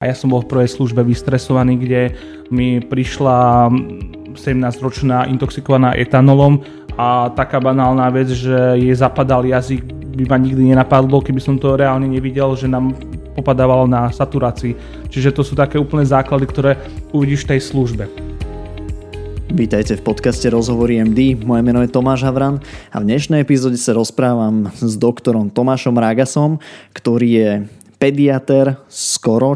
A ja som bol v prvej službe vystresovaný, kde mi prišla 17-ročná intoxikovaná etanolom a taká banálna vec, že jej zapadal jazyk, by ma nikdy nenapadlo, keby som to reálne nevidel, že nám popadávalo na saturácii. Čiže to sú také úplne základy, ktoré uvidíš v tej službe. Vítajte v podcaste Rozhovory MD, moje meno je Tomáš Havran a v dnešnej epizóde sa rozprávam s doktorom Tomášom Ragasom, ktorý je pediater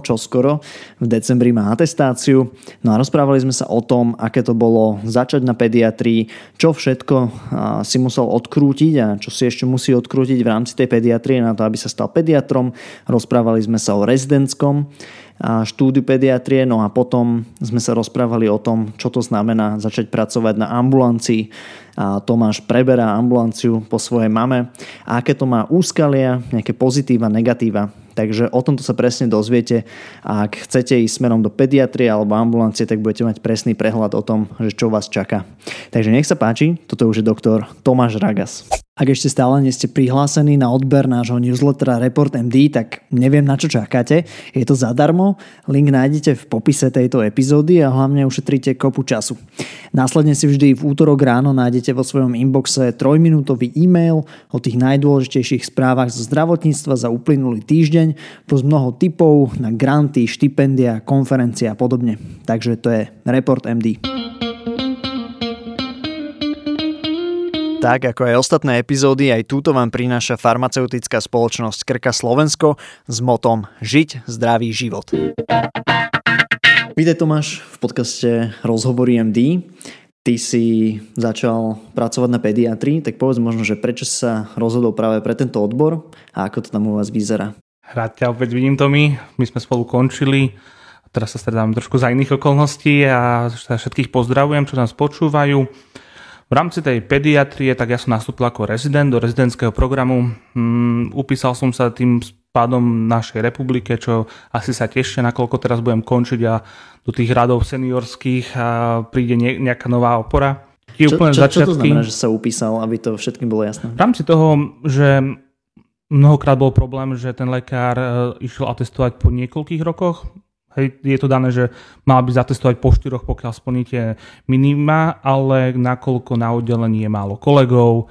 čoskoro, v decembri má atestáciu. No a rozprávali sme sa o tom, aké to bolo začať na pediatrii, čo všetko si musel odkrútiť a čo si ešte musí odkrútiť v rámci tej pediatrie na to, aby sa stal pediatrom. Rozprávali sme sa o rezidentskom štúdiu pediatrie, no a potom sme sa rozprávali o tom, čo to znamená začať pracovať na ambulancii. A Tomáš preberá ambulanciu po svojej mame a aké to má úskalia, nejaké pozitíva, negatíva. Takže o tomto sa presne dozviete a ak chcete ísť smerom do pediatrie alebo ambulancie, tak budete mať presný prehľad o tom, že čo vás čaká. Takže nech sa páči, toto už je doktor Tomáš Ragas. Ak ešte stále nie ste prihlásení na odber nášho newslettera Report MD, tak neviem, na čo čakáte. Je to zadarmo, link nájdete v popise tejto epizódy a hlavne ušetríte kopu času. Následne si vždy v útorok ráno nájdete vo svojom inboxe 3-minútový e-mail o tých najdôležitejších správach zo zdravotníctva za uplynulý týždeň, plus mnoho tipov na granty, štipendia, konferencie a podobne. Takže to je Report MD. Tak ako aj ostatné epizódy, aj túto vám prináša farmaceutická spoločnosť Krka Slovensko s motom Žiť zdravý život. Vítaj Tomáš v podcaste Rozhovory MD. Ty si začal pracovať na pediatrii, tak povedz možno, že prečo sa rozhodol práve pre tento odbor a ako to tam u vás vyzerá? Rád ťa opäť vidím, Tomi. My sme spolu končili. Teraz sa stretávame trošku za iných okolností a všetkých pozdravujem, čo nás počúvajú. V rámci tej pediatrie, tak ja som nastúpil ako rezident do rezidentského programu. Upísal som sa tým pádom našej republike, čo asi sa tešia, nakoľko teraz budem končiť a do tých radov seniorských príde nejaká nová opora. Čo to znamená, že sa upísal, aby to všetkým bolo jasné? V rámci toho, že mnohokrát bol problém, že ten lekár išiel atestovať po niekoľkých rokoch. Hej, je to dané, že mal by zatestovať po 4, pokiaľ splníte minima, ale nakoľko na oddelení je málo kolegov,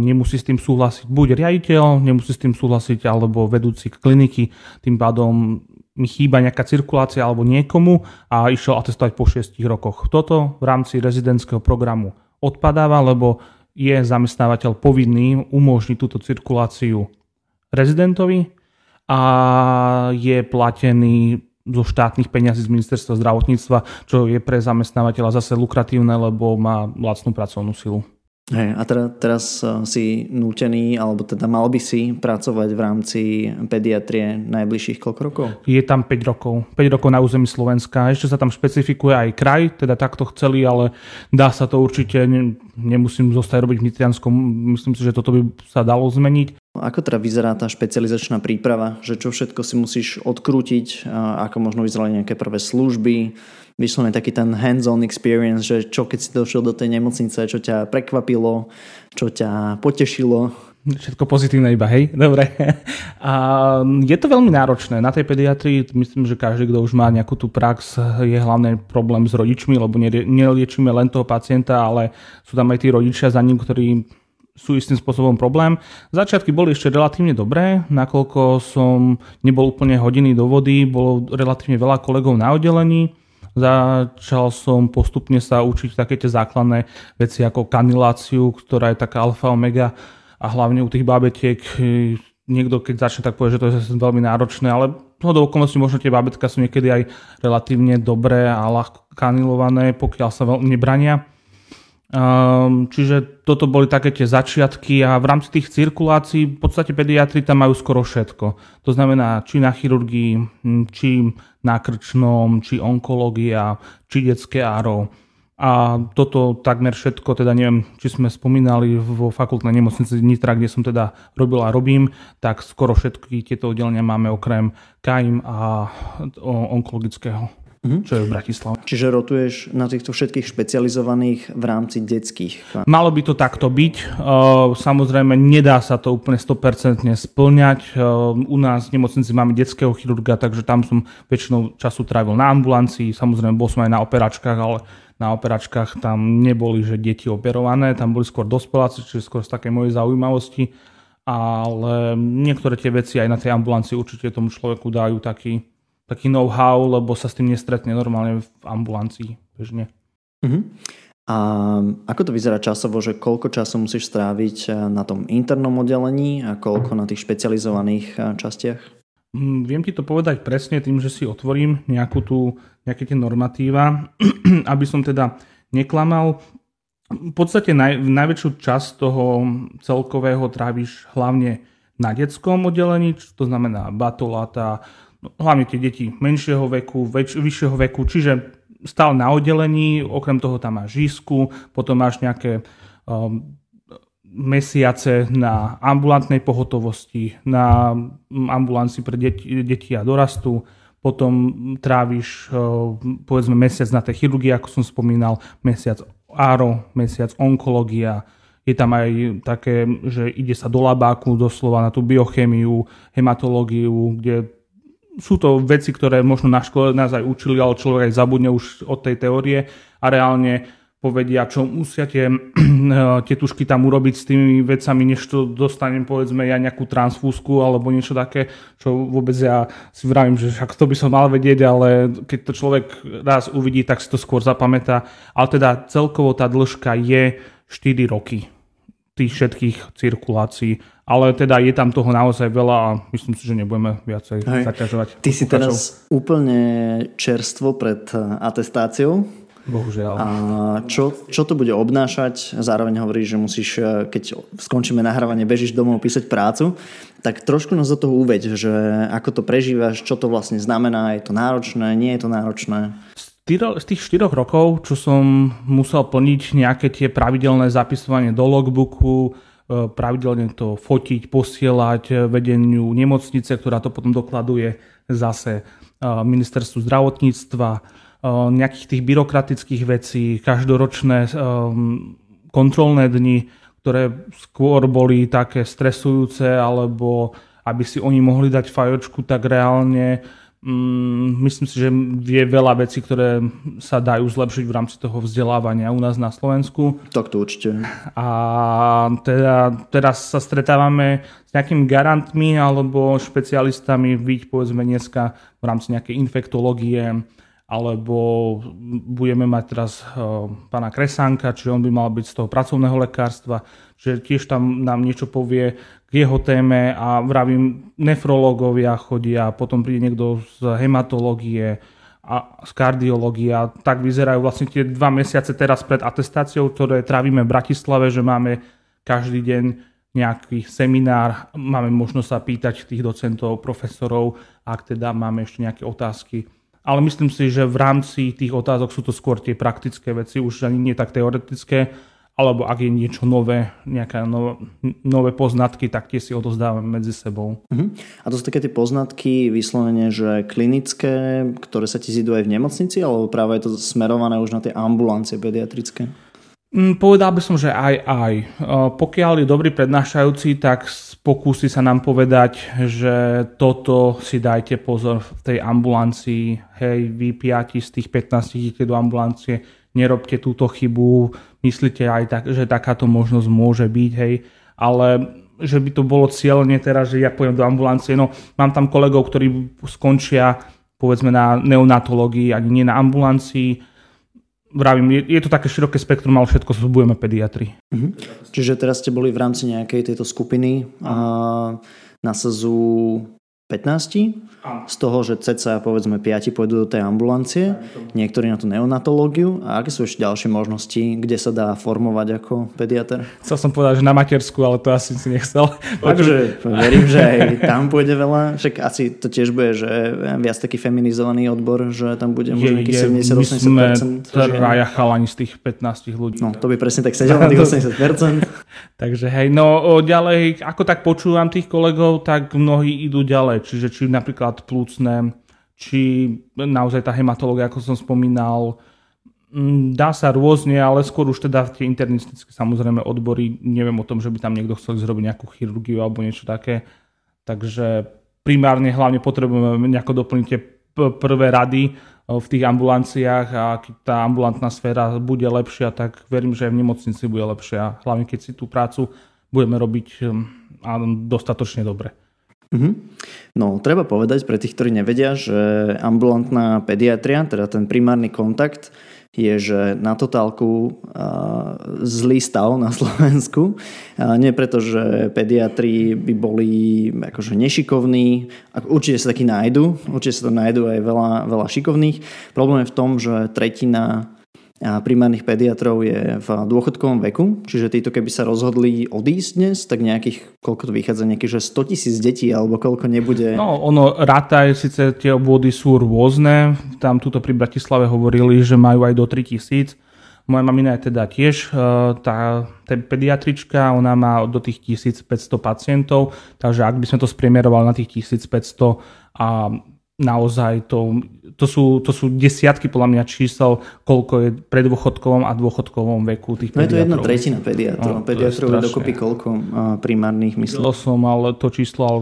nemusí s tým súhlasiť buď riaditeľ, nemusí s tým súhlasiť alebo vedúci kliniky, tým pádom mi chýba nejaká cirkulácia alebo niekomu a išiel atestovať po 6 rokoch. Toto v rámci rezidentského programu odpadáva, lebo je zamestnávateľ povinný umožniť túto cirkuláciu rezidentovi a je platený zo štátnych peňazí z ministerstva zdravotníctva, čo je pre zamestnávateľa zase lukratívne, lebo má lacnú pracovnú silu. Hej, a teraz si nútený, alebo teda mal by si pracovať v rámci pediatrie najbližších koľko rokov? Je tam 5 rokov. 5 rokov na území Slovenska. Ešte sa tam špecifikuje aj kraj, teda takto chceli, ale dá sa to určite, nemusím zostať robiť v Nitrianskom, myslím si, že toto by sa dalo zmeniť. Ako teda vyzerá tá špecializačná príprava? Že čo všetko si musíš odkrútiť? Ako možno vyzerali nejaké prvé služby? Vyslovene taký ten hands-on experience, že čo keď si došiel do tej nemocnice, čo ťa prekvapilo, čo ťa potešilo? Všetko pozitívne iba, hej? Dobre. A je to veľmi náročné. Na tej pediatrii myslím, že každý, kto už má nejakú tú prax, je hlavne problém s rodičmi, lebo neliečíme len toho pacienta, ale sú tam aj tí rodičia za ním, ktorí sú istým spôsobom problém. Začiatky boli ešte relatívne dobré, nakoľko som nebol úplne hodený do vody, bolo relatívne veľa kolegov na oddelení. Začal som postupne sa učiť také tie základné veci ako kaniláciu, ktorá je taká alfa omega a hlavne u tých babetiek niekto keď začne tak povedať, že to je veľmi náročné, ale do okolností možno tie babetka sú niekedy aj relatívne dobré a ľahko kanilované, pokiaľ sa nebrania. Čiže toto boli také tie začiatky a v rámci tých cirkulácií v podstate pediatri tam majú skoro všetko. To znamená či na chirurgii, či na krčnom, či onkológia, či detské áro. A toto takmer všetko, teda neviem, či sme spomínali vo fakultnej nemocnici Nitra, kde som teda robil a robím, tak skoro všetky tieto oddelenia máme okrem KIM a onkologického. čo je v Bratislave. Čiže rotuješ na týchto všetkých špecializovaných v rámci detských. Malo by to takto byť. Samozrejme, nedá sa to úplne 100% splňať. U nás v nemocnici máme detského chirurga, takže tam som väčšinou času trávil na ambulancii. Samozrejme, bol som aj na operačkách, ale na operačkách tam neboli, že deti operované, tam boli skôr dospeláci, čiže skôr z takej mojej zaujímavosti, ale niektoré tie veci aj na tej ambulancii určite tomu človeku dajú taký know-how, lebo sa s tým nestretne normálne v ambulancii bežne. A ako to vyzerá časovo, že koľko času musíš stráviť na tom internom oddelení a koľko na tých špecializovaných častiach? Viem ti to povedať presne tým, že si otvorím nejaké tie normatíva, aby som teda neklamal. V podstate najväčšiu časť toho celkového tráviš hlavne na detskom oddelení, to znamená batolata, hlavne tie deti menšieho veku, vyššieho veku, čiže stále na oddelení, okrem toho tam máš žísku, potom máš nejaké mesiace na ambulantnej pohotovosti, na ambulancii pre deti a dorastu, potom tráviš povedzme mesiac na tej chirurgii, ako som spomínal, mesiac áro, mesiac onkológia, je tam aj také, že ide sa do labáku doslova na tú biochémiu, hematológiu, kde sú to veci, ktoré možno na škole nás aj učili, ale človek aj zabudne už od tej teórie a reálne povedia, čo musia tie tužky tam urobiť s tými vecami, než to dostanem, povedzme, ja nejakú transfúzku alebo niečo také, čo vôbec ja si vravím, že však to by som mal vedieť, ale keď to človek raz uvidí, tak si to skôr zapamätá. Ale teda celkovo tá dĺžka je 4 roky tých všetkých cirkulácií. Ale teda je tam toho naozaj veľa a myslím si, že nebudeme viacej zaťažovať. Ty si teraz úplne čerstvo pred atestáciou. Bohužiaľ. A čo to bude obnášať? Zároveň hovoríš, že musíš, keď skončíme nahrávanie, bežíš domov písať prácu, tak trošku nás do toho uveď, že ako to prežívaš, čo to vlastne znamená, je to náročné, nie je to náročné? Z tých 4 rokov, čo som musel plniť nejaké tie pravidelné zapisovanie do logbooku, pravidelne to fotiť, posielať vedeniu nemocnice, ktorá to potom dokladuje zase ministerstvu zdravotníctva, nejakých tých byrokratických vecí, každoročné kontrolné dni, ktoré skôr boli také stresujúce, alebo aby si oni mohli dať fajočku, tak reálne myslím si, že je veľa vecí, ktoré sa dajú zlepšiť v rámci toho vzdelávania u nás na Slovensku. Tak to určite. A teda teraz sa stretávame s nejakými garantmi alebo špecialistami, povedzme dneska v rámci nejakej infektológie, alebo budeme mať teraz pána Kresánka, čiže on by mal byť z toho pracovného lekárstva, že tiež tam nám niečo povie k jeho téme a vravím, nefrológovia chodia, potom príde niekto z hematológie a z kardiológie. Tak vyzerajú vlastne tie 2 mesiace teraz pred atestáciou, ktoré trávime v Bratislave, že máme každý deň nejaký seminár, máme možnosť sa pýtať tých docentov, profesorov, ak teda máme ešte nejaké otázky. Ale myslím si, že v rámci tých otázok sú to skôr tie praktické veci, už ani nie tak teoretické, alebo ak je niečo nové, nejaké nové poznatky, tak tie si odozdávame medzi sebou. A to sú také tie poznatky vyslovene, že klinické, ktoré sa ti zidú aj v nemocnici, alebo práve je to smerované už na tie ambulancie pediatrické? Povedal by som, že aj. Pokiaľ je dobrý prednášajúci, tak pokúsi sa nám povedať, že toto si dajte pozor v tej ambulancii. Hej, vy 5 z tých 15 idete do ambulancie, nerobte túto chybu, myslíte aj tak, že takáto možnosť môže byť, hej. Ale že by to bolo cieľne teraz, že ja pôjdem do ambulancie, no mám tam kolegov, ktorí skončia povedzme na neonatológii, ani nie na ambulancii. Vravím, je to také široké spektrum, ale všetko budeme pediatri. Čiže teraz ste boli v rámci nejakej tejto skupiny na SZU 15, z toho, že cca povedzme 5 pôjdu do tej ambulancie, niektorí na tú neonatológiu. A aké sú ešte ďalšie možnosti, kde sa dá formovať ako pediater? Chcel som povedať, že na matersku, ale to asi si nechcel. Takže verím, že aj tam pôjde veľa. Však asi to tiež bude, že viac taký feminizovaný odbor, že tam bude možno nejakých 70-80%. Ja chalani z tých 15 ľudí. No, to by presne tak sedel na tých 80%. Takže hej, no ďalej, ako tak počúvam tých kolegov, tak mnohí idú ďalej. Čiže či napríklad plúcne, či naozaj tá hematológia, ako som spomínal, dá sa rôzne, ale skôr už teda tie internistické samozrejme odbory, neviem o tom, že by tam niekto chcel zrobiť nejakú chirurgiu alebo niečo také, takže primárne hlavne potrebujeme nejako doplniť tie prvé rady v tých ambulanciách a keď tá ambulantná sféra bude lepšia, tak verím, že aj v nemocnici bude lepšia, hlavne keď si tú prácu budeme robiť dostatočne dobre. No, treba povedať pre tých, ktorí nevedia, že ambulantná pediatria, teda ten primárny kontakt, je, že na totálku zlý stav na Slovensku. Nie preto, že pediatri by boli akože nešikovní. Určite sa takí nájdu. Určite sa to nájdu aj veľa šikovných. Problém je v tom, že tretina primárnych pediatrov je v dôchodkovom veku, čiže títo keby sa rozhodli odísť dnes, tak nejakých, koľko to vychádza, nejakých, že 100,000 detí alebo koľko nebude. No ono, rátaj, síce tie obvody sú rôzne, tam tuto pri Bratislave hovorili, že majú aj do 3,000. Moja mamina je teda tiež tá pediatrička, ona má do tých 1,500 pacientov, takže ak by sme to spriemerovali na tých 1,500 a naozaj to sú desiatky podľa mňa čísel, koľko je pre dôchodkovom a dôchodkovom veku tých pediatrov. No je to 1/3 pediatrov. Pediatrov je dokopy koľko primárnych, myslím. To som mal to číslo, ale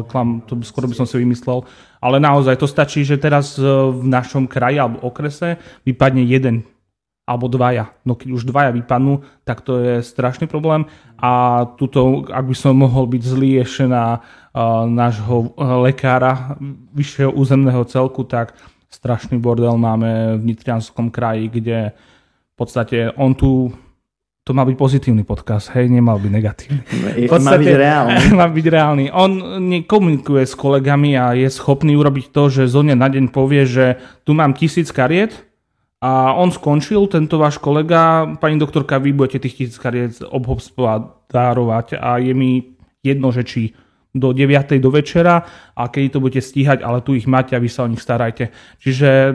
skoro by som si vymyslel. Ale naozaj to stačí, že teraz v našom kraji alebo okrese vypadne jeden alebo dvaja. No keď už dvaja vypadnú, tak to je strašný problém. A tuto, ak by som mohol byť zlý ešte na nášho lekára vyššieho územného celku, tak strašný bordel máme v Nitrianskom kraji, kde v podstate on tu... To má byť pozitívny podcast, hej, nemal byť negatívny. V podstate, má byť reálny. On nekomunikuje s kolegami a je schopný urobiť to, že zo dňa na deň povie, že tu mám 1000 kariet, a on skončil, tento váš kolega, pani doktorka, vy budete tých 1000 kariet obhospodárovať a je mi jedno, že či do 9:00 do večera a keď to budete stíhať, ale tu ich máte a vy sa o nich starajte. Čiže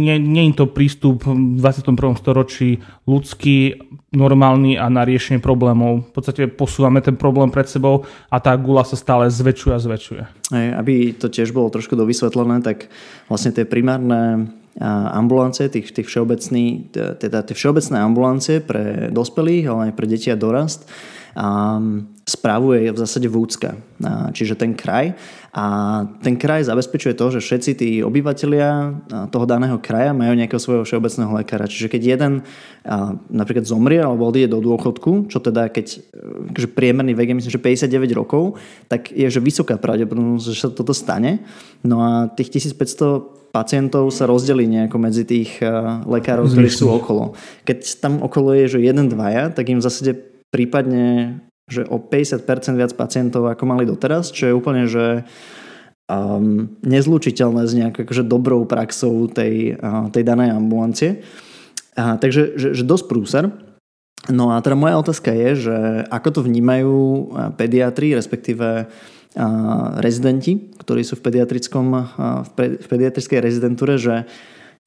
nie je to prístup v 21. storočí ľudský, normálny a na riešenie problémov. V podstate posúvame ten problém pred sebou a tá guľa sa stále zväčšuje a zväčšuje. Aby to tiež bolo trošku dovysvetlené, tak vlastne tie primárne ambulancie, tie všeobecné ambulancie pre dospelých, ale aj pre deti a dorast, spravuje v zásade vúcka, čiže ten kraj. A ten kraj zabezpečuje to, že všetci tí obyvatelia toho daného kraja majú nejakého svojho všeobecného lekára. Čiže keď jeden napríklad zomrie alebo odjde do dôchodku, čo teda keď priemerný vek je, myslím, že 59 rokov, tak je že vysoká pravdepodobnosť, že sa toto stane. No a tých 1500 pacientov sa rozdelí nejako medzi tých lekárov, ktorí sú okolo. Keď tam okolo je že 1-2, tak im v zásade prípadne že o 50% viac pacientov ako mali doteraz, čo je úplne že nezlučiteľné s nejakou akože dobrou praxou tej danej ambulancie. Takže že dosť prúser. No a teda moja otázka je, že ako to vnímajú pediatri, respektíve rezidenti, ktorí sú v pediatrickej rezidentúre, že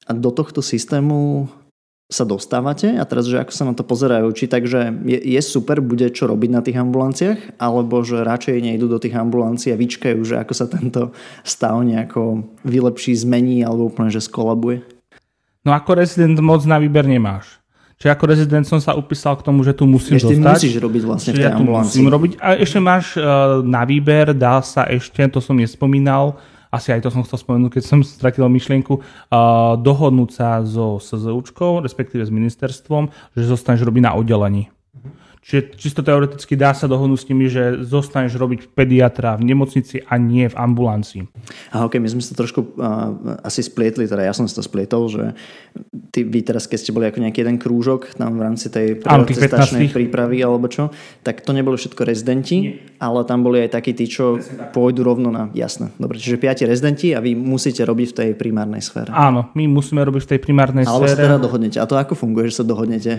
do tohto systému sa dostávate a teraz, že ako sa na to pozerajú, či tak, že je super, bude čo robiť na tých ambulanciách, alebo že radšej nejdu do tých ambulancií a vyčkajú, že ako sa tento stav nejako vylepší, zmení alebo úplne, že skolabuje? No ako rezident moc na výber nemáš. Čiže ako rezident som sa upísal k tomu, že tu musím ešte dostať. Ešte musíš robiť vlastne v tej ambulancii. A ešte máš na výber, dá sa ešte, to som nespomínal, asi aj to som chcel spomenúť, keď som stratil myšlienku, dohodnúť sa so SZUčkou, respektíve s ministerstvom, že zostaneš robiť na oddelení. Čiže čisto teoreticky dá sa dohodnúť s nimi, že zostaneš robiť pediatra v nemocnici a nie v ambulancii. A ok, my sme sa trošku asi splietli, teda ja som si to splietol, že vy teraz, keď ste boli ako nejaký jeden krúžok tam v rámci tej cestačnej prípravy alebo čo, tak to neboli všetko rezidenti, nie, ale tam boli aj takí tí, čo pôjdu rovno na... Jasné, dobre, čiže 5 rezidenti a vy musíte robiť v tej primárnej sfére. Áno, my musíme robiť v tej primárnej sfére. Ale sa teda dohodnete. A to ako funguje, že sa dohodnete?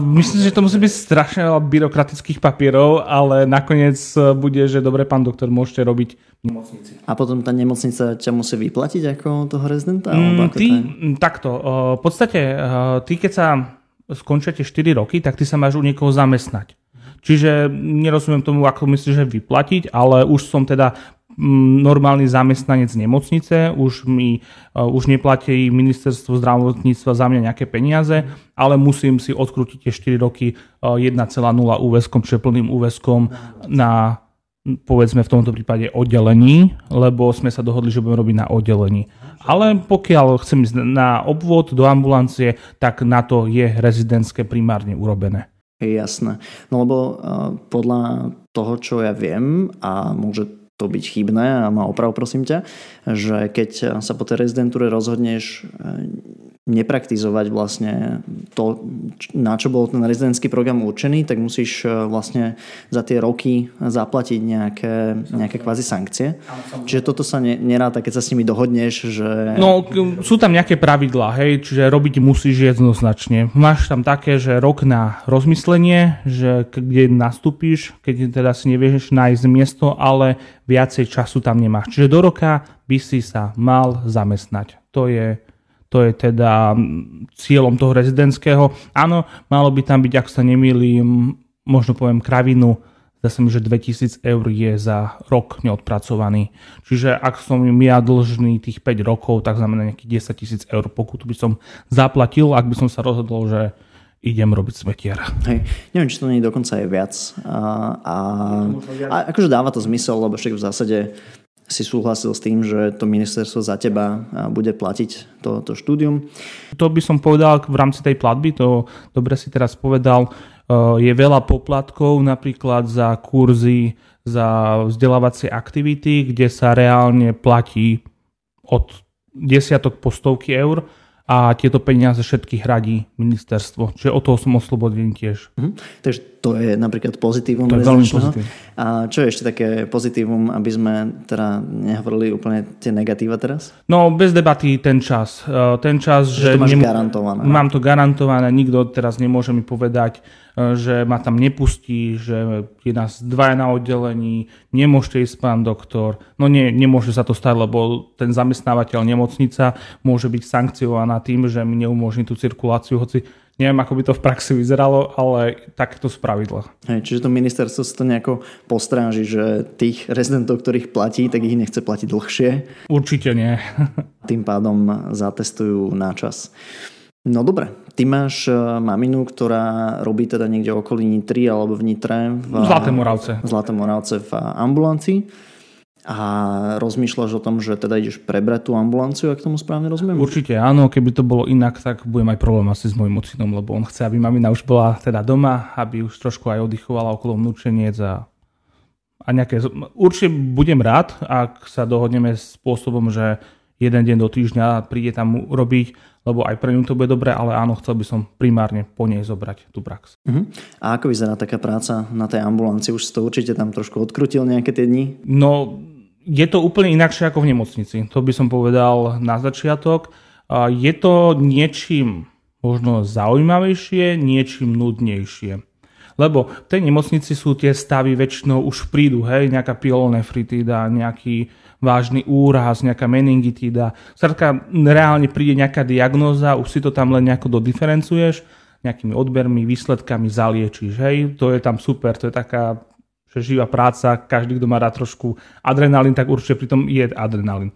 Myslím, že to musí byť byrokratických papierov, ale nakoniec bude, že dobre, pán doktor, môžete robiť v nemocnici. A potom tá nemocnica ťa musí vyplatiť ako toho rezidenta? Takto. V podstate, ty keď sa skončíte 4 roky, tak ty sa máš u niekoho zamestnať. Čiže nerozumiem tomu, ako myslíš, že vyplatiť, ale už som teda normálny zamestnanec nemocnice, už neplatí ministerstvo zdravotníctva za mňa nejaké peniaze, ale musím si odkrútiť tie 4 roky 1,0 úväzkom, čiže plným úväzkom na, povedzme v tomto prípade, oddelení, lebo sme sa dohodli, že budeme robiť na oddelení. Ale pokiaľ chcem ísť na obvod, do ambulancie, tak na to je rezidentské primárne urobené. Jasné. No lebo podľa toho, čo ja viem, a môže to byť chybné a ma oprav, prosím ťa, že keď sa po tej rezidentúre rozhodneš nepraktizovať vlastne to, na čo bol ten rezidentský program určený, tak musíš vlastne za tie roky zaplatiť nejaké kvázi sankcie. Čiže toto sa neráta, keď sa s nimi dohodneš, že... No, sú tam nejaké pravidlá, hej, čiže robiť musíš jednoznačne. Máš tam také, že rok na rozmyslenie, že kde nastúpíš, keď teda si nevieš nájsť miesto, ale viacej času tam nemáš. Čiže do roka by si sa mal zamestnať. To je teda cieľom toho rezidentského. Áno, malo by tam byť, ak sa nemýlim, možno poviem kravinu, zdá sa mi, že 2 000 eur je za rok neodpracovaný. Čiže ak som ja dlžný tých 5 rokov, tak znamená nejakých 10 000 eur pokutu by som zaplatil, ak by som sa rozhodol, že idem robiť smetiar. Hej, neviem, či to nie je dokonca aj viac. A akože dáva to zmysel, lebo však v zásade si súhlasil s tým, že to ministerstvo za teba bude platiť to štúdium. To by som povedal v rámci tej platby, to dobre si teraz povedal, je veľa poplatkov napríklad za kurzy, za vzdelávacie aktivity, kde sa reálne platí od desiatok po stovky eur a tieto peniaze všetky hradí ministerstvo. Čiže o toho som oslobodený tiež. Takže to je napríklad pozitívum. To je veľmi pozitívum. A čo je ešte také pozitívum, aby sme teda nehovorili úplne tie negatíva teraz? No bez debaty ten čas. Ten čas, že to máš garantované. Mám to garantované, nikto teraz nemôže mi povedať, že ma tam nepustí, že je nás dvaja na oddelení, nemôžete ísť pán doktor. No nie, nemôže sa to stať, lebo ten zamestnávateľ nemocnica môže byť sankciovaná tým, že mi neumožní tú cirkuláciu, hoci neviem, ako by to v praxi vyzeralo, ale takto z pravidla. Hej, čiže to ministerstvo sa to nejako postráži, že tých rezidentov, ktorých platí, tak ich nechce platiť dlhšie? Určite nie. Tým pádom zatestujú na čas. No dobre, ty máš maminu, ktorá robí teda niekde okolí Nitry alebo v Nitre. V Zlatom Moravce v ambulancii. A rozmýšľaš o tom, že teda ideš prebrať tú ambulanciu, ak tomu správne rozumiem? Určite áno, keby to bolo inak, tak budem aj problém asi s môjim ocinom, lebo on chce, aby mamina už bola teda doma, aby už trošku aj oddychovala okolo vnúčeniec a nejaké... Určite budem rád, ak sa dohodneme spôsobom, že jeden deň do týždňa príde tam robiť, lebo aj pre ňu to bude dobré, ale áno, chcel by som primárne po nej zobrať tú prax. A ako vyzerá taká práca na tej ambulancii? Už si to určite tam trošku odkrutil nejaké tie dni? No... Je to úplne inakšie ako v nemocnici. To by som povedal na začiatok. Je to niečím možno zaujímavejšie, niečím nudnejšie. Lebo v tej nemocnici sú tie stavy väčšinou už prídu, hej, nejaká pyelonefritída, nejaký vážny úraz, nejaká meningitída. Skrátka reálne príde nejaká diagnóza, už si to tam len nejako dodiferencuješ, nejakými odbermi, výsledkami zaliečíš, hej. To je tam super, to je taká živá práca, každý, kto má rád trošku adrenalín, tak určite pri tom je adrenalín.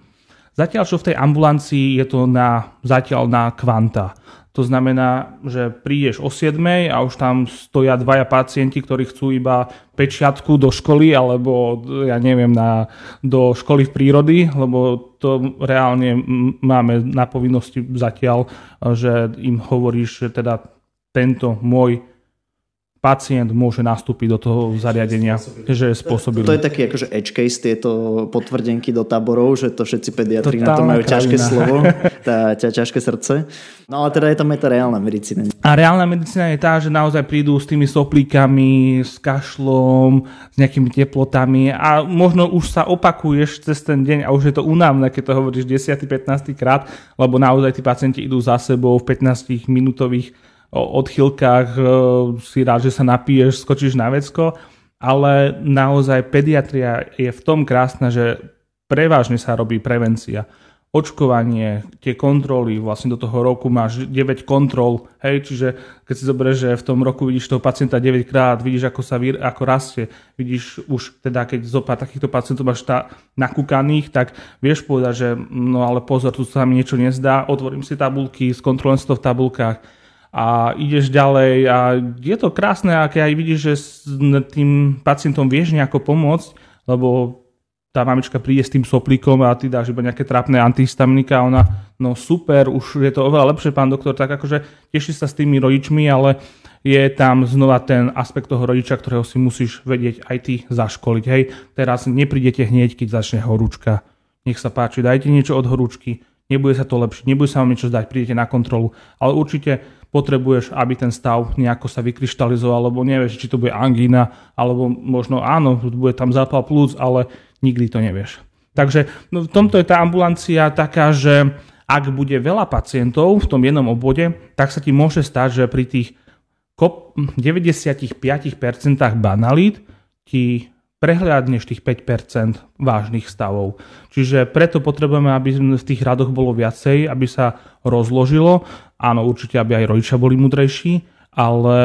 Zatiaľ, čo v tej ambulancii je to na kvanta. To znamená, že prídeš o 7 a už tam stoja dvaja pacienti, ktorí chcú iba pečiatku do školy alebo ja neviem, do školy v prírody, lebo to reálne máme na povinnosti zatiaľ, že im hovoríš, že teda tento môj pacient môže nastúpiť do toho zariadenia, že je spôsobilý. To je taký akože edge case, tieto potvrdenky do táborov, že to všetci pediatri na to majú kravina. Ťažké slovo, ťažké srdce. No ale teda je tam aj tá reálna medicína. A reálna medicína je tá, že naozaj prídu s tými soplíkami, s kašlom, s nejakými teplotami a možno už sa opakuješ cez ten deň a už je to únavné, keď to hovoríš 10-15 krát, lebo naozaj tí pacienti idú za sebou v 15 minútových o odchýlkach, si rád, že sa napiješ, skočíš na vecko, ale naozaj pediatria je v tom krásna, že prevažne sa robí prevencia. očkovanie, tie kontroly, vlastne do toho roku máš 9 kontrol, hej, čiže keď si zoberieš, že v tom roku vidíš toho pacienta 9 krát, vidíš, ako rastie, vidíš už teda, keď zo pár takýchto pacientov máš nakúkaných, tak vieš povedať, že no ale pozor, tu sa mi niečo nezdá, otvorím si tabuľky, skontrolujem si to v tabuľkách a ideš ďalej a je to krásne, a keď aj vidíš, že tým pacientom vieš nejako pomôcť, lebo tá mamička príde s tým soplíkom a ty dáš iba nejaké trápne antihistaminika a ona, no super, už je to oveľa lepšie, pán doktor, tak akože teší sa s tými rodičmi, ale je tam znova ten aspekt toho rodiča, ktorého si musíš vedieť aj ty zaškoliť. Hej, teraz neprídete hneď, keď začne horúčka. Nech sa páči, dajte niečo od horúčky, nebude sa to lepšiť, nebude sa vám niečo zdať, prídete na kontrolu, ale určite potrebuješ, aby ten stav nejako sa vykryštalizoval, lebo nevieš, či to bude angína, alebo možno áno, bude tam zápal plúc, ale nikdy to nevieš. Takže no, v tomto je tá ambulancia taká, že ak bude veľa pacientov v tom jednom obvode, tak sa ti môže stať, že pri tých 95% banalít ti prehliadneš tých 5% vážnych stavov. Čiže preto potrebujeme, aby v tých radoch bolo viacej, aby sa rozložilo. Áno, určite, aby aj rodičia boli múdrejší, ale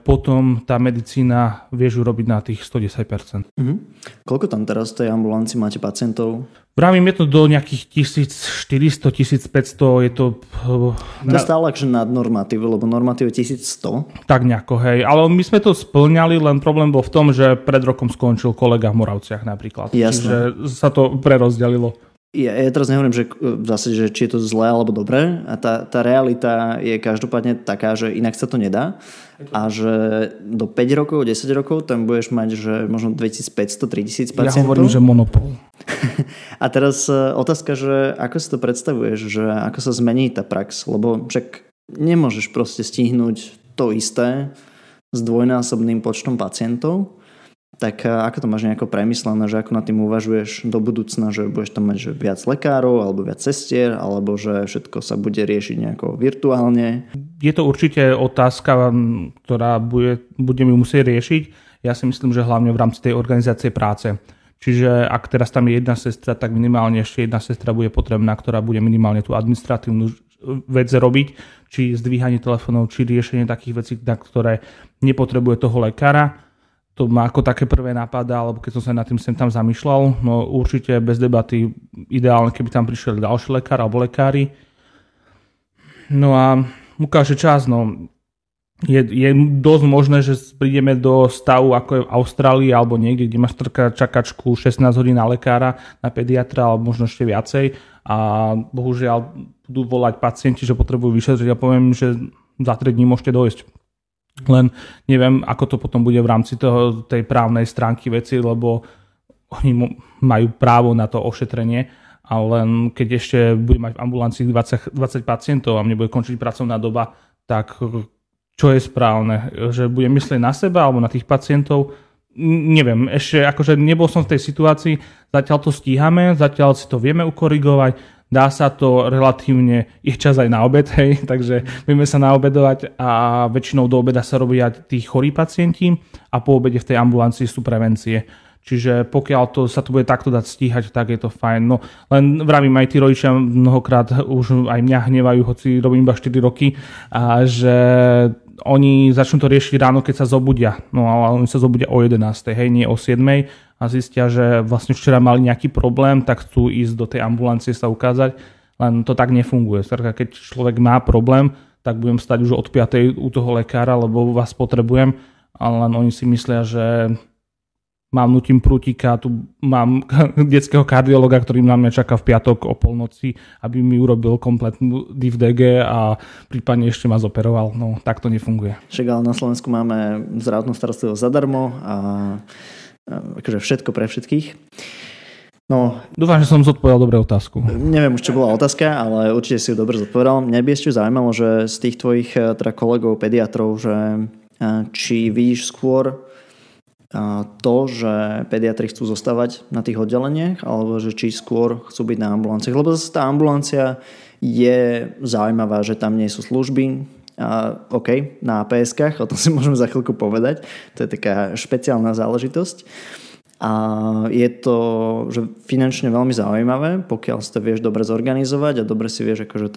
potom tá medicína vieš urobiť na tých 110%. Mm-hmm. Koľko tam teraz v tej ambulanci máte pacientov? Vravím, je to do nejakých 1400, 1500, je to... To stále akže nad normatív, lebo normatív je 1100. Tak nejako, hej. Ale my sme to splňali, len problém bol v tom, že pred rokom skončil kolega v Moravciach napríklad. Jasné. Čiže sa to prerozdelilo. Ja teraz nehovorím, že v zásade, že či je to zlé alebo dobré. A tá realita je každopádne taká, že inak sa to nedá. A že do 5 rokov, 10 rokov tam budeš mať, že možno 2500, 3000 pacientov. Ja hovorím, že monopol. A teraz otázka, že ako si to predstavuješ, že ako sa zmení tá prax? Lebo však nemôžeš proste stihnúť to isté s dvojnásobným počtom pacientov. Tak ako to máš nejako premyslené, že ako nad tým uvažuješ do budúcna, že budeš tam mať že viac lekárov alebo viac sestier, alebo že všetko sa bude riešiť nejako virtuálne? Je to určite otázka, ktorá budeme musieť riešiť. Ja si myslím, že hlavne v rámci tej organizácie práce. Čiže ak teraz tam je jedna sestra, tak minimálne ešte jedna sestra bude potrebná, ktorá bude minimálne tú administratívnu vec robiť, či zdvíhanie telefónov, či riešenie takých vecí, na ktoré nepotrebuje toho lekára. To ma ako také prvé napadá, alebo keď som sa nad tým sem tam zamýšľal, no určite bez debaty ideálne, keby tam prišiel ďalší lekár alebo lekári. No a ukáže čas, no je dosť možné, že prídeme do stavu ako je v Austrálii alebo niekde, kde máš čakačku 16 hodín na lekára, na pediatra alebo možno ešte viacej a bohužiaľ budú volať pacienti, že potrebujú vyšetriť a poviem, že za 3 dní môžete dojsť. Len neviem, ako to potom bude v rámci tej právnej stránky veci, lebo oni majú právo na to ošetrenie a len keď ešte budem mať v ambulancii 20 pacientov a mne bude končiť pracovná doba, tak čo je správne? Že budem myslieť na seba alebo na tých pacientov? Neviem, ešte akože nebol som v tej situácii, zatiaľ to stíhame, zatiaľ si to vieme ukorigovať. Dá sa to relatívne, je čas aj na obed, hej, takže vieme sa naobedovať a väčšinou do obeda sa robia tí chorí pacienti a po obede v tej ambulancii sú prevencie. Čiže pokiaľ sa to bude takto dať stíhať, tak je to fajn. No, len vravím, aj tí rodičia mnohokrát už aj mňa hnevajú, hoci robím iba 4 roky, a že oni začnú to riešiť ráno, keď sa zobudia. No ale oni sa zobudia o 11:00, hej, nie o 7:00. A zistia, že vlastne včera mali nejaký problém, tak chcú ísť do tej ambulancie sa ukázať, len to tak nefunguje. Keď človek má problém, tak budem stať už od 5:00 u toho lekára, lebo vás potrebujem, ale len oni si myslia, že mám nutím prútika, tu mám detského kardiologa, ktorý na mňa čaká v piatok o polnoci, aby mi urobil kompletnú DIVDG a prípadne ešte ma zoperoval. No, tak to nefunguje. Však ale na Slovensku máme zdravotnú starostlivosť zadarmo a akože všetko pre všetkých. No, dúfam, že som zodpovedal dobrú otázku. Neviem už, čo bola otázka, ale určite si ju dobre zodpovedal. Mňa by ešte zaujímalo, že z tých tvojich teda kolegov, pediatrov, že či vidíš skôr to, že pediatri chcú zostávať na tých oddeleniach, alebo že či skôr chcú byť na ambulanciách. Lebo zase tá ambulancia je zaujímavá, že tam nie sú služby, OK, na APS-kách, o tom si môžeme za chvíľku povedať, to je taká špeciálna záležitosť, A je to že finančne veľmi zaujímavé, pokiaľ si to vieš dobre zorganizovať a dobre si vieš akože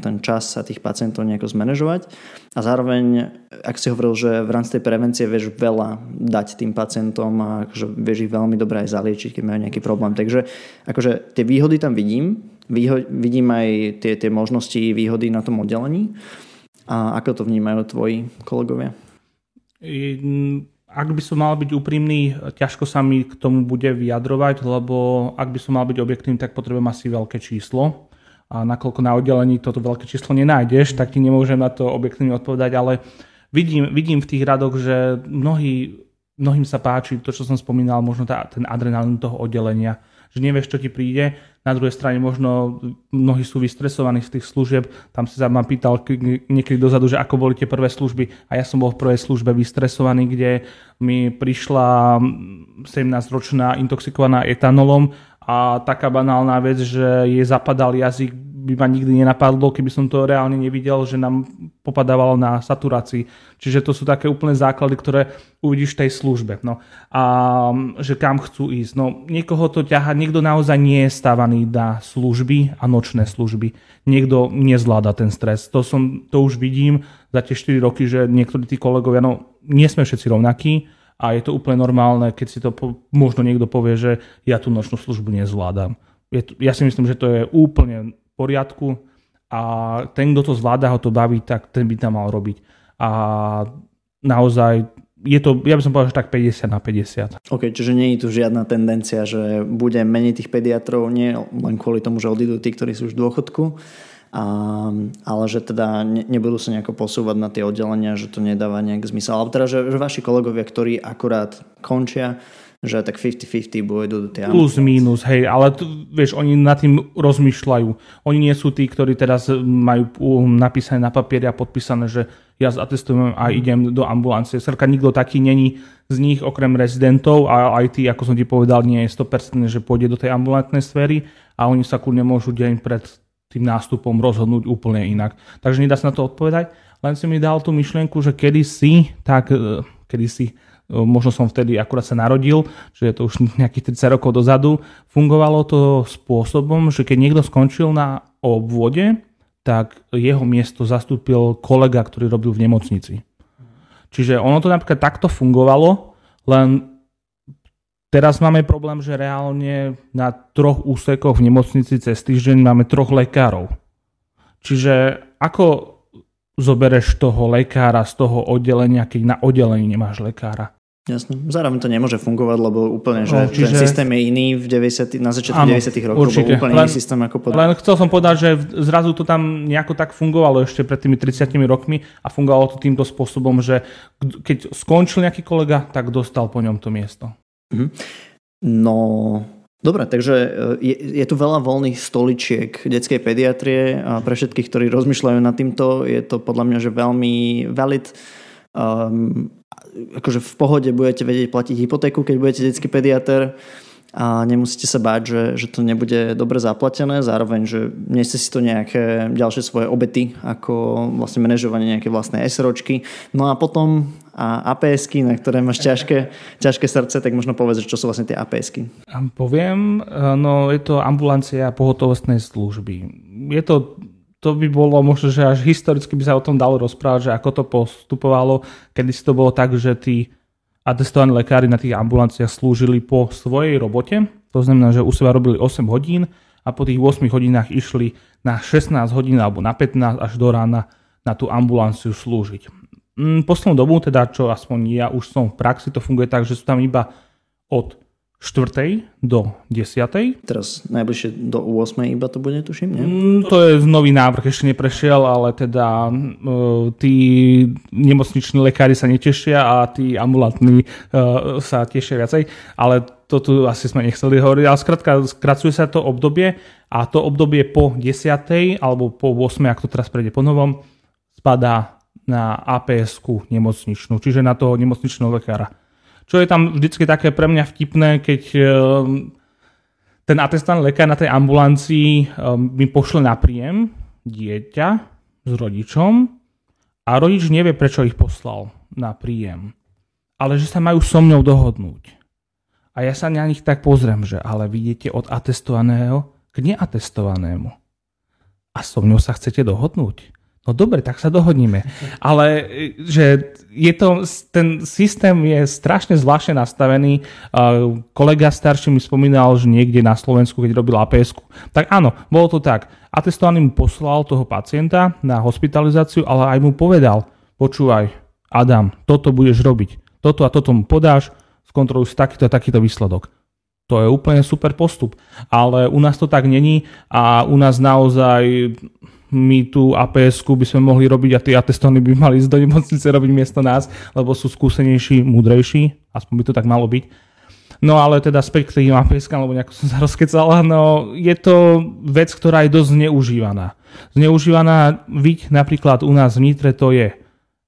ten čas a tých pacientov nejako zmanéžovať. A zároveň, ak si hovoril, že v rámci tej prevencie vieš veľa dať tým pacientom a akože vieš ich veľmi dobre aj zaliečiť, keď majú nejaký problém. Takže akože tie výhody tam vidím. Vidím aj tie možnosti, výhody na tom oddelení. A ako to vnímajú tvoji kolegovia? Ak by som mal byť úprimný, ťažko sa mi k tomu bude vyjadrovať, lebo ak by som mal byť objektívny, tak potrebujem asi veľké číslo. A nakoľko na oddelení toto veľké číslo nenájdeš, tak ti nemôžem na to objektívne odpovedať, ale vidím v tých radoch, že mnohým sa páči to, čo som spomínal, možno ten adrenalín toho oddelenia. Že nevieš, čo ti príde. Na druhej strane možno mnohí sú vystresovaní z tých služieb. Tam sa ma pýtal niekedy dozadu, že ako boli tie prvé služby. A ja som bol v prvej službe vystresovaný, kde mi prišla 17-ročná intoxikovaná etanolom a taká banálna vec, že jej zapadal jazyk, by ma nikdy nenapadlo, keby som to reálne nevidel, že nám popadávalo na saturácii. Čiže to sú také úplne základy, ktoré uvidíš v tej službe. No. A že kam chcú ísť. No, niekoho to ťaha, niekto naozaj nie je stávaný na služby a nočné služby. Niekto nezvláda ten stres. To už vidím za tie 4 roky, že niektorí tí kolegovia, no nie sme všetci rovnakí, a je to úplne normálne, keď si to možno niekto povie, že ja tú nočnú službu nezvládam. Ja si myslím, že to je úplne v poriadku a ten, kto to zvláda, ho to baví, tak ten by tam mal robiť. A naozaj je to, ja by som povedal, že tak 50/50. OK, čiže nie je tu žiadna tendencia, že bude menej tých pediatrov, nie len kvôli tomu, že odídu tí, ktorí sú už v dôchodku, ale že teda nebudú sa nejako posúvať na tie oddelenia, že to nedáva nejak zmysel. Ale teda, že vaši kolegovia, ktorí akurát končia, že tak 50-50 budú do tej ambulance. Plus, mínus, hej, ale vieš, oni nad tým rozmýšľajú. Oni nie sú tí, ktorí teraz majú napísané na papieri a podpísané, že ja zatestujem a idem do ambulancie. Srka, nikto taký není z nich, okrem rezidentov, a aj tí, ako som ti povedal, nie je 100%, že pôjde do tej ambulantnej sféry a oni sa kľudne môžu deň pred tým nástupom rozhodnúť úplne inak. Takže nedá sa na to odpovedať. Len si mi dal tú myšlienku, že kedysi, možno som vtedy akurát sa narodil, čiže je to už nejakých 30 rokov dozadu, fungovalo to spôsobom, že keď niekto skončil na obvode, tak jeho miesto zastúpil kolega, ktorý robil v nemocnici. Čiže ono to napríklad takto fungovalo, len teraz máme problém, že reálne na 3 úsekoch v nemocnici cez týždeň máme 3 lekárov. Čiže ako zobereš toho lekára z toho oddelenia, keď na oddelení nemáš lekára? Jasné. Zároveň to nemôže fungovať, lebo úplne, že čiže ten systém je iný na začiatku 90. rokov, bol úplne iný systém ako potom. Len chcel som povedať, že zrazu to tam nejako tak fungovalo ešte pred tými 30 rokmi a fungovalo to týmto spôsobom, že keď skončil nejaký kolega, tak dostal po ňom to miesto. No, dobre, takže je tu veľa voľných stoličiek detskej pediatrie a pre všetkých, ktorí rozmýšľajú nad týmto, je to podľa mňa, že veľmi valid. Akože v pohode budete vedieť platiť hypotéku, keď budete detský pediater a nemusíte sa báť, že to nebude dobre zaplatené, zároveň, že neste si to nejaké ďalšie svoje obety, ako vlastne manažovanie nejaké vlastné SROčky. No a potom APSky, na ktoré máš ťažké srdce, tak možno povedz, čo sú vlastne tie APSky. Poviem, no je to ambulancia pohotovostnej služby. To by bolo možno, že až historicky by sa o tom dalo rozprávať, že ako to postupovalo. Kedysi to bolo tak, že tí atestovaní lekári na tých ambulanciách slúžili po svojej robote. To znamená, že u seba robili 8 hodín a po tých 8 hodinách išli na 16 hodín alebo na 15 až do rána na tú ambulanciu slúžiť. Poslednú dobu, teda čo aspoň ja už som v praxi, to funguje tak, že sú tam iba od 4. do 10. Teraz najbližšie do 8. iba to bude, tuším, nie? To je nový návrh, ešte neprešiel, ale teda tí nemocniční lekári sa netešia a tí ambulantní sa tešia viacej, ale to tu asi sme nechceli hovoriť, ale skrátka skracuje sa to obdobie a to obdobie po 10. alebo po 8. ak to teraz prejde po novom, spadá na APS-ku nemocničnú, čiže na toho nemocničného lekára. Čo je tam vždycky také pre mňa vtipné, keď ten atestovaný lekár na tej ambulancii mi pošle na príjem dieťa s rodičom a rodič nevie, prečo ich poslal na príjem, ale že sa majú so mnou dohodnúť. A A ja sa na nich tak pozriem, že ale vidíte od atestovaného k neatestovanému. A so mnou sa chcete dohodnúť? No dobre, tak sa dohodníme. Ale že je to, ten systém je strašne zvláštne nastavený. Kolega starší mi spomínal, že niekde na Slovensku, keď robil APS-ku, tak áno, bolo to tak. Atestovaný mu poslal toho pacienta na hospitalizáciu, ale aj mu povedal, počúvaj, Adam, toto budeš robiť. Toto a toto mu podáš, skontroluj si takýto a takýto výsledok. To je úplne super postup, ale u nás to tak není a u nás naozaj my tú APS-ku by sme mohli robiť a tí atestovaní by mali ísť do nemocnice robiť miesto nás, lebo sú skúsenejší, múdrejší, aspoň by to tak malo byť. No ale teda späť k tým APS-kam, lebo nejako som sa rozkecala, no je to vec, ktorá je dosť zneužívaná. Zneužívaná viď napríklad u nás v Nitre to je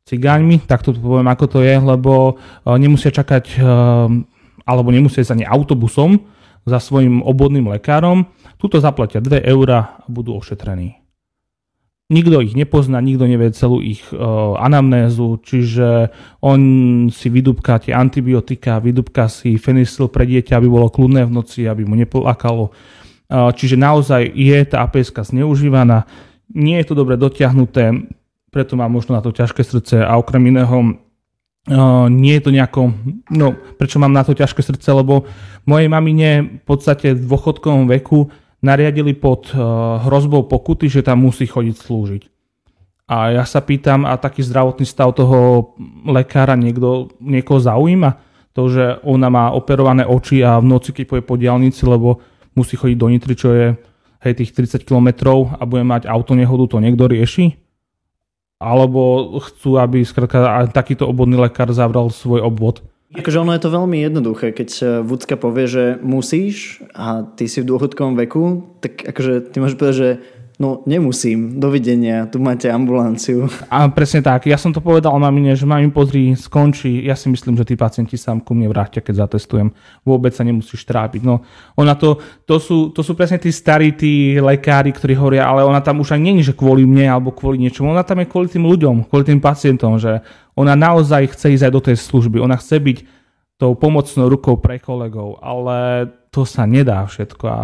cigáňmi, tak to poviem ako to je, lebo nemusia čakať, alebo nemusia ísť ani autobusom za svojim obvodným lekárom, tuto zaplatia 2 eurá a budú ošetrení. Nikto ich nepozná, nikto nevie celú ich anamnézu, čiže on si vydúbka tie antibiotika, vydúbka si fenicyl pre dieťa, aby bolo kľudné v noci, aby mu neplakalo. Čiže naozaj je tá APS-ka zneužívaná, nie je to dobre dotiahnuté, preto mám možno na to ťažké srdce a okrem iného nie je to nejako, no prečo mám na to ťažké srdce, lebo mojej mamine v podstate v dôchodkovom veku nariadili pod hrozbou pokuty, že tam musí chodiť slúžiť. A ja sa pýtam, a taký zdravotný stav toho lekára niekoho zaujíma? To, že ona má operované oči a v noci, keď pôjde po diaľnici, lebo musí chodiť do Nitry, čo je tých 30 kilometrov a bude mať autonehodu, to niekto rieši? Alebo chcú, aby skrátka takýto obvodný lekár zavral svoj obvod? Akože ono je to veľmi jednoduché, keď vúcka povie, že musíš a ty si v dôchodkovom veku, tak akože ty môžeš povedať, že no nemusím, dovidenia, tu máte ambulanciu. A presne tak, ja som to povedal mamine, že mami pozri, skončí, ja si myslím, že tí pacienti sa ku mne vrátia, keď zatestujem, vôbec sa nemusíš trápiť. No, ona to sú presne tí starí, tí lekári, ktorí hovoria, ale ona tam už ani nie je, že kvôli mne alebo kvôli niečomu, ona tam je kvôli tým ľuďom, kvôli tým pacientom, že ona naozaj chce ísť aj do tej služby, ona chce byť tou pomocnou rukou pre kolegov, ale to sa nedá všetko a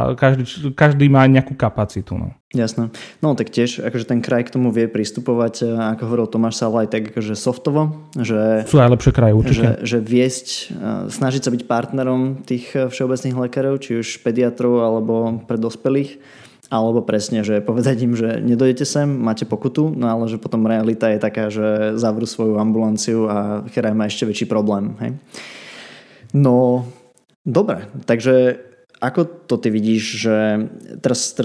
každý má nejakú kapacitu. No. Jasné. No tak tiež, akože ten kraj k tomu vie pristupovať, ako hovoril Tomáš Salaj, tak akože softovo, že sú aj lepšie kraje určite. Že viesť, snažiť sa byť partnerom tých všeobecných lekárov, či už pediatrov alebo pre dospelých, alebo presne, že povedať im, že nedojdete sem, máte pokutu, no ale že potom realita je taká, že zavrú svoju ambulanciu a ktorá má ešte väčší problém. Hej? No, dobre. Takže ako to ty vidíš, že teraz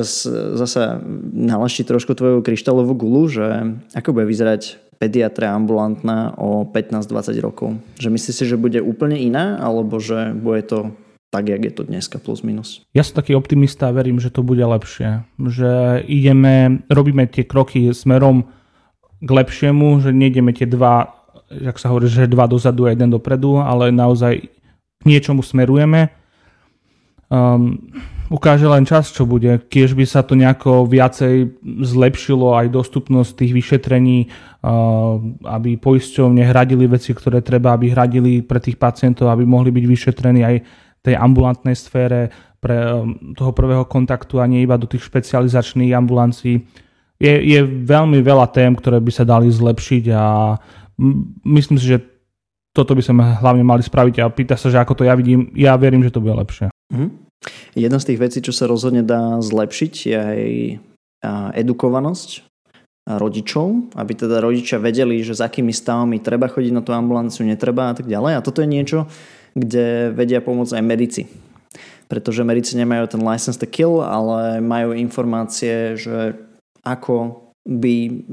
zasa nalaští trošku tvoju kryštálovú gulu, že ako bude vyzerať pediatria ambulantná o 15-20 rokov? Že myslíš si, že bude úplne iná, alebo že bude to tak, jak je to dneska, plus minus? Ja som taký optimista a verím, že to bude lepšie. Že robíme tie kroky smerom k lepšiemu, že nejdeme tie dva, jak sa hovorí, že dva dozadu a jeden dopredu, ale naozaj k niečomu smerujeme. Ukáže len čas, čo bude. Kiež by sa to nejako viacej zlepšilo aj dostupnosť tých vyšetrení, aby poisťovne hradili veci, ktoré treba, aby hradili pre tých pacientov, aby mohli byť vyšetrení aj tej ambulantnej sfére pre toho prvého kontaktu a nie iba do tých špecializačných ambulancií. Je veľmi veľa tém, ktoré by sa dali zlepšiť a myslím si, že toto by sme hlavne mali spraviť a pýta sa, že ako to ja vidím, ja verím, že to bude lepšie. Jedna z tých vecí, čo sa rozhodne dá zlepšiť, je aj edukovanosť rodičov, aby teda rodičia vedeli, že s akými stavmi treba chodiť na tú ambulanciu, netreba a tak ďalej. A toto je niečo, kde vedia pomôcť aj medici. Pretože medici nemajú ten license to kill, ale majú informácie, že ako by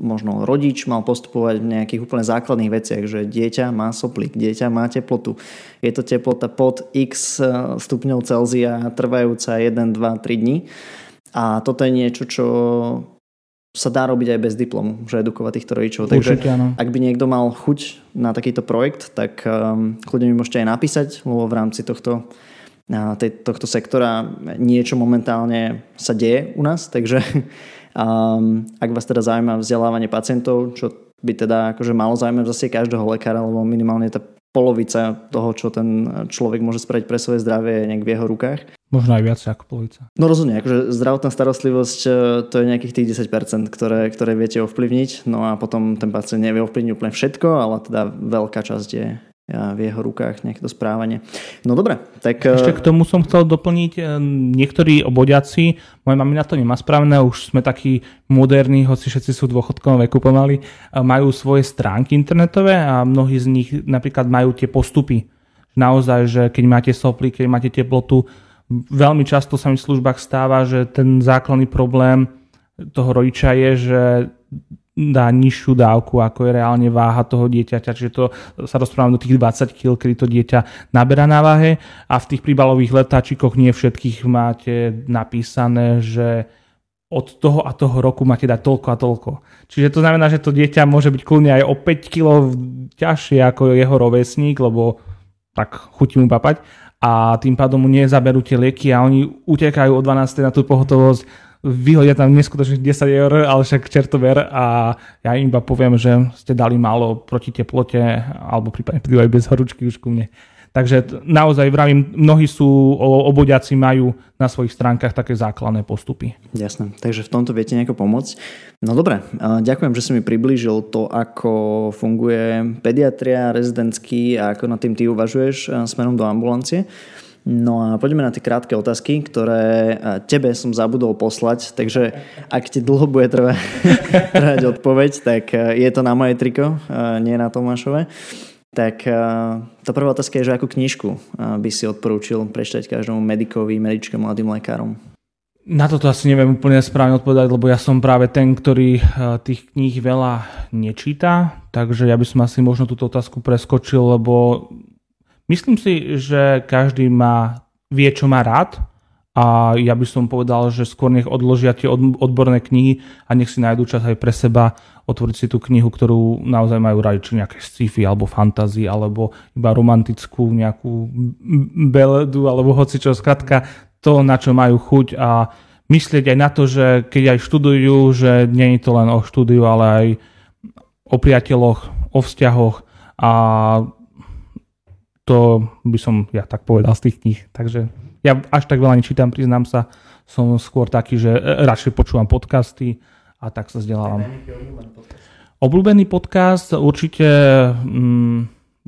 možno rodič mal postupovať v nejakých úplne základných veciach, že dieťa má soplík, dieťa má teplotu. Je to teplota pod x stupňov Celzia trvajúca 1, 2, 3 dní. A toto je niečo, čo sa dá robiť aj bez diplomu, že edukovať týchto rodičov. Určite, takže áno. Ak by niekto mal chuť na takýto projekt, tak kľudne mi môžete aj napísať, lebo v rámci tohto sektora niečo momentálne sa deje u nás, takže ak vás teda zaujíma vzdelávanie pacientov, čo by teda akože malo zaujímať zase každého lekára, lebo minimálne tá polovica toho, čo ten človek môže spraviť pre svoje zdravie, je nejak v jeho rukách. Možno aj viac ako polovica. No rozhodne, akože zdravotná starostlivosť to je nejakých tých 10%, ktoré viete ovplyvniť, no a potom ten pacient nevie ovplyvniť úplne všetko, ale teda veľká časť je v jeho rukách nejaké to správanie. No dobre, tak... Ešte k tomu som chcel doplniť, niektorí obodiaci, moje mami na to nemá správne, už sme takí moderní, hoci všetci sú v dôchodkovom veku pomaly, majú svoje stránky internetové a mnohí z nich napríklad majú tie postupy. Naozaj, že keď máte soplí, keď máte teplotu, veľmi často sa mi v službách stáva, že ten základný problém toho rodiča je, že dá nižšiu dávku, ako je reálne váha toho dieťaťa, čiže to sa rozprávam do tých 20 kg, kedy to dieťa naberá na váhe a v tých príbalových letáčikoch nie všetkých máte napísané, že od toho a toho roku máte dať toľko a toľko. Čiže to znamená, že to dieťa môže byť kľudne aj o 5 kg ťažšie ako jeho rovesník, lebo tak chutí mu papať a tým pádom mu nezaberú tie lieky a oni utekajú o 12 na tú pohotovosť, vyhodia tam neskutočných 10 eur, ale však čertover a ja im iba poviem, že ste dali málo proti teplote alebo prípadne prídu aj bez horúčky už ku mne. Takže naozaj vravím, mnohí sú obodiaci, majú na svojich stránkach také základné postupy. Jasné, takže v tomto viete nejako pomôcť. No dobre, ďakujem, že si mi priblížil to, ako funguje pediatria, rezidentský a ako nad tým ty uvažuješ smerom do ambulancie. No a poďme na tie krátke otázky, ktoré tebe som zabudol poslať, takže ak ti dlho bude trvať odpoveď, tak je to na moje triko, nie na Tomášove. Tak tá prvá otázka je, že akú knižku by si odporúčil prečítať každému medikovi, medičke, mladým lekárom? Na toto asi neviem úplne správne odpovedať, lebo ja som práve ten, ktorý tých kníh veľa nečíta, takže ja by som asi možno túto otázku preskočil, lebo... Myslím si, že každý vie, čo má rád a ja by som povedal, že skôr nech odložia tie odborné knihy a nech si nájdú čas aj pre seba otvoriť si tú knihu, ktorú naozaj majú radi, či nejaké sci-fi alebo fantasy alebo iba romantickú nejakú beledu alebo hocičo, skratka to, na čo majú chuť a myslieť aj na to, že keď aj študujú, že nie je to len o štúdiu, ale aj o priateľoch, o vzťahoch a to by som ja tak povedal z tých kníh. Takže ja až tak veľa nečítam, priznám sa. Som skôr taký, že radšej počúvam podcasty a tak sa vzdelávam. Obľúbený podcast určite...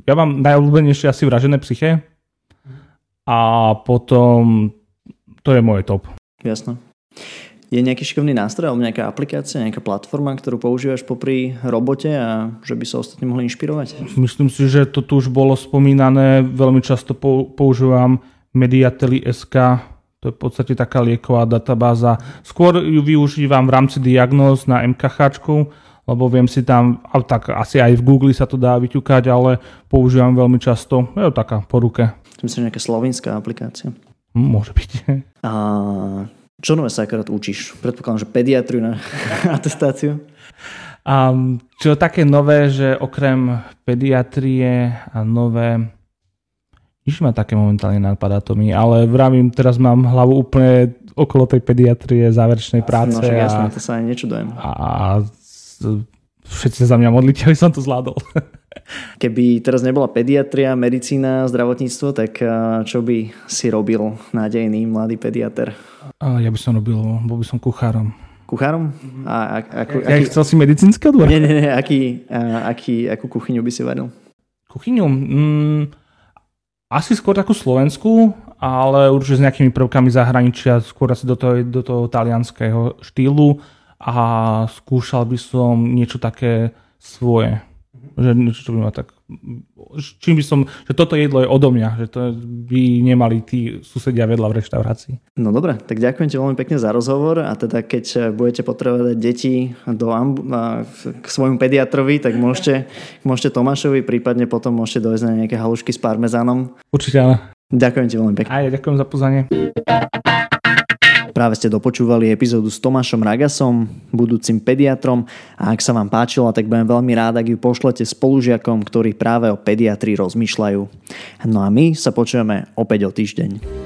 ja mám najobľúbenejšie asi Vražené psyché. A potom to je moje top. Jasné. Je nejaký šikovný nástroj alebo nejaká aplikácia, nejaká platforma, ktorú používaš popri robote a že by sa ostatní mohli inšpirovať? Myslím si, že to tu už bolo spomínané. Veľmi často používam Mediately.sk. To je v podstate taká lieková databáza. Skôr ju využívam v rámci diagnóz na MKCH, lebo viem si tam, tak asi aj v Google sa to dá vyťukať, ale používam veľmi často. Je to taká po ruke. Myslím, že nejaká slovenská aplikácia. Môže byť. Čo nové sa akorát učíš? Predpokladám, že pediatriu na atestáciu. Čo také nové, že okrem pediatrie a nové... Nič ma také momentálne napadá to mi, ale vravím, teraz mám hlavu úplne okolo tej pediatrie, záverečnej práce. No, jasné, to sa aj nečudujem. A všetci sa za mňa modlíte, aby som to zvládol. Keby teraz nebola pediatria, medicína, zdravotníctvo, tak čo by si robil nádejný mladý pediater? Ja by som robil, bol by som kuchárom. Kuchárom? Ja chcel si medicínsky odbor? Nie, akú kuchyňu by si varil? Kuchyňu? Asi skôr takú slovenskú, ale určite s nejakými prvkami zahraničia, skôr asi do toho talianského štýlu a skúšal by som niečo také svoje. Že niečo, čo by ma tak... Čím by som, že toto jedlo je odo mňa, že to by nemali tí susedia vedľa v reštaurácii. No dobre, tak ďakujem ti veľmi pekne za rozhovor a teda keď budete potrebovať deti k svojmu pediatrovi, tak môžete Tomášovi, prípadne potom môžete dojsť na nejaké halušky s parmezánom. Určite áno. Ďakujem ti veľmi pekne. A ja ďakujem za pozvanie. Práve ste dopočúvali epizódu s Tomášom Ragasom, budúcim pediatrom a ak sa vám páčila, tak budem veľmi rád, ak ju pošlete spolužiakom, ktorí práve o pediatrii rozmýšľajú. No a my sa počujeme opäť o týždeň.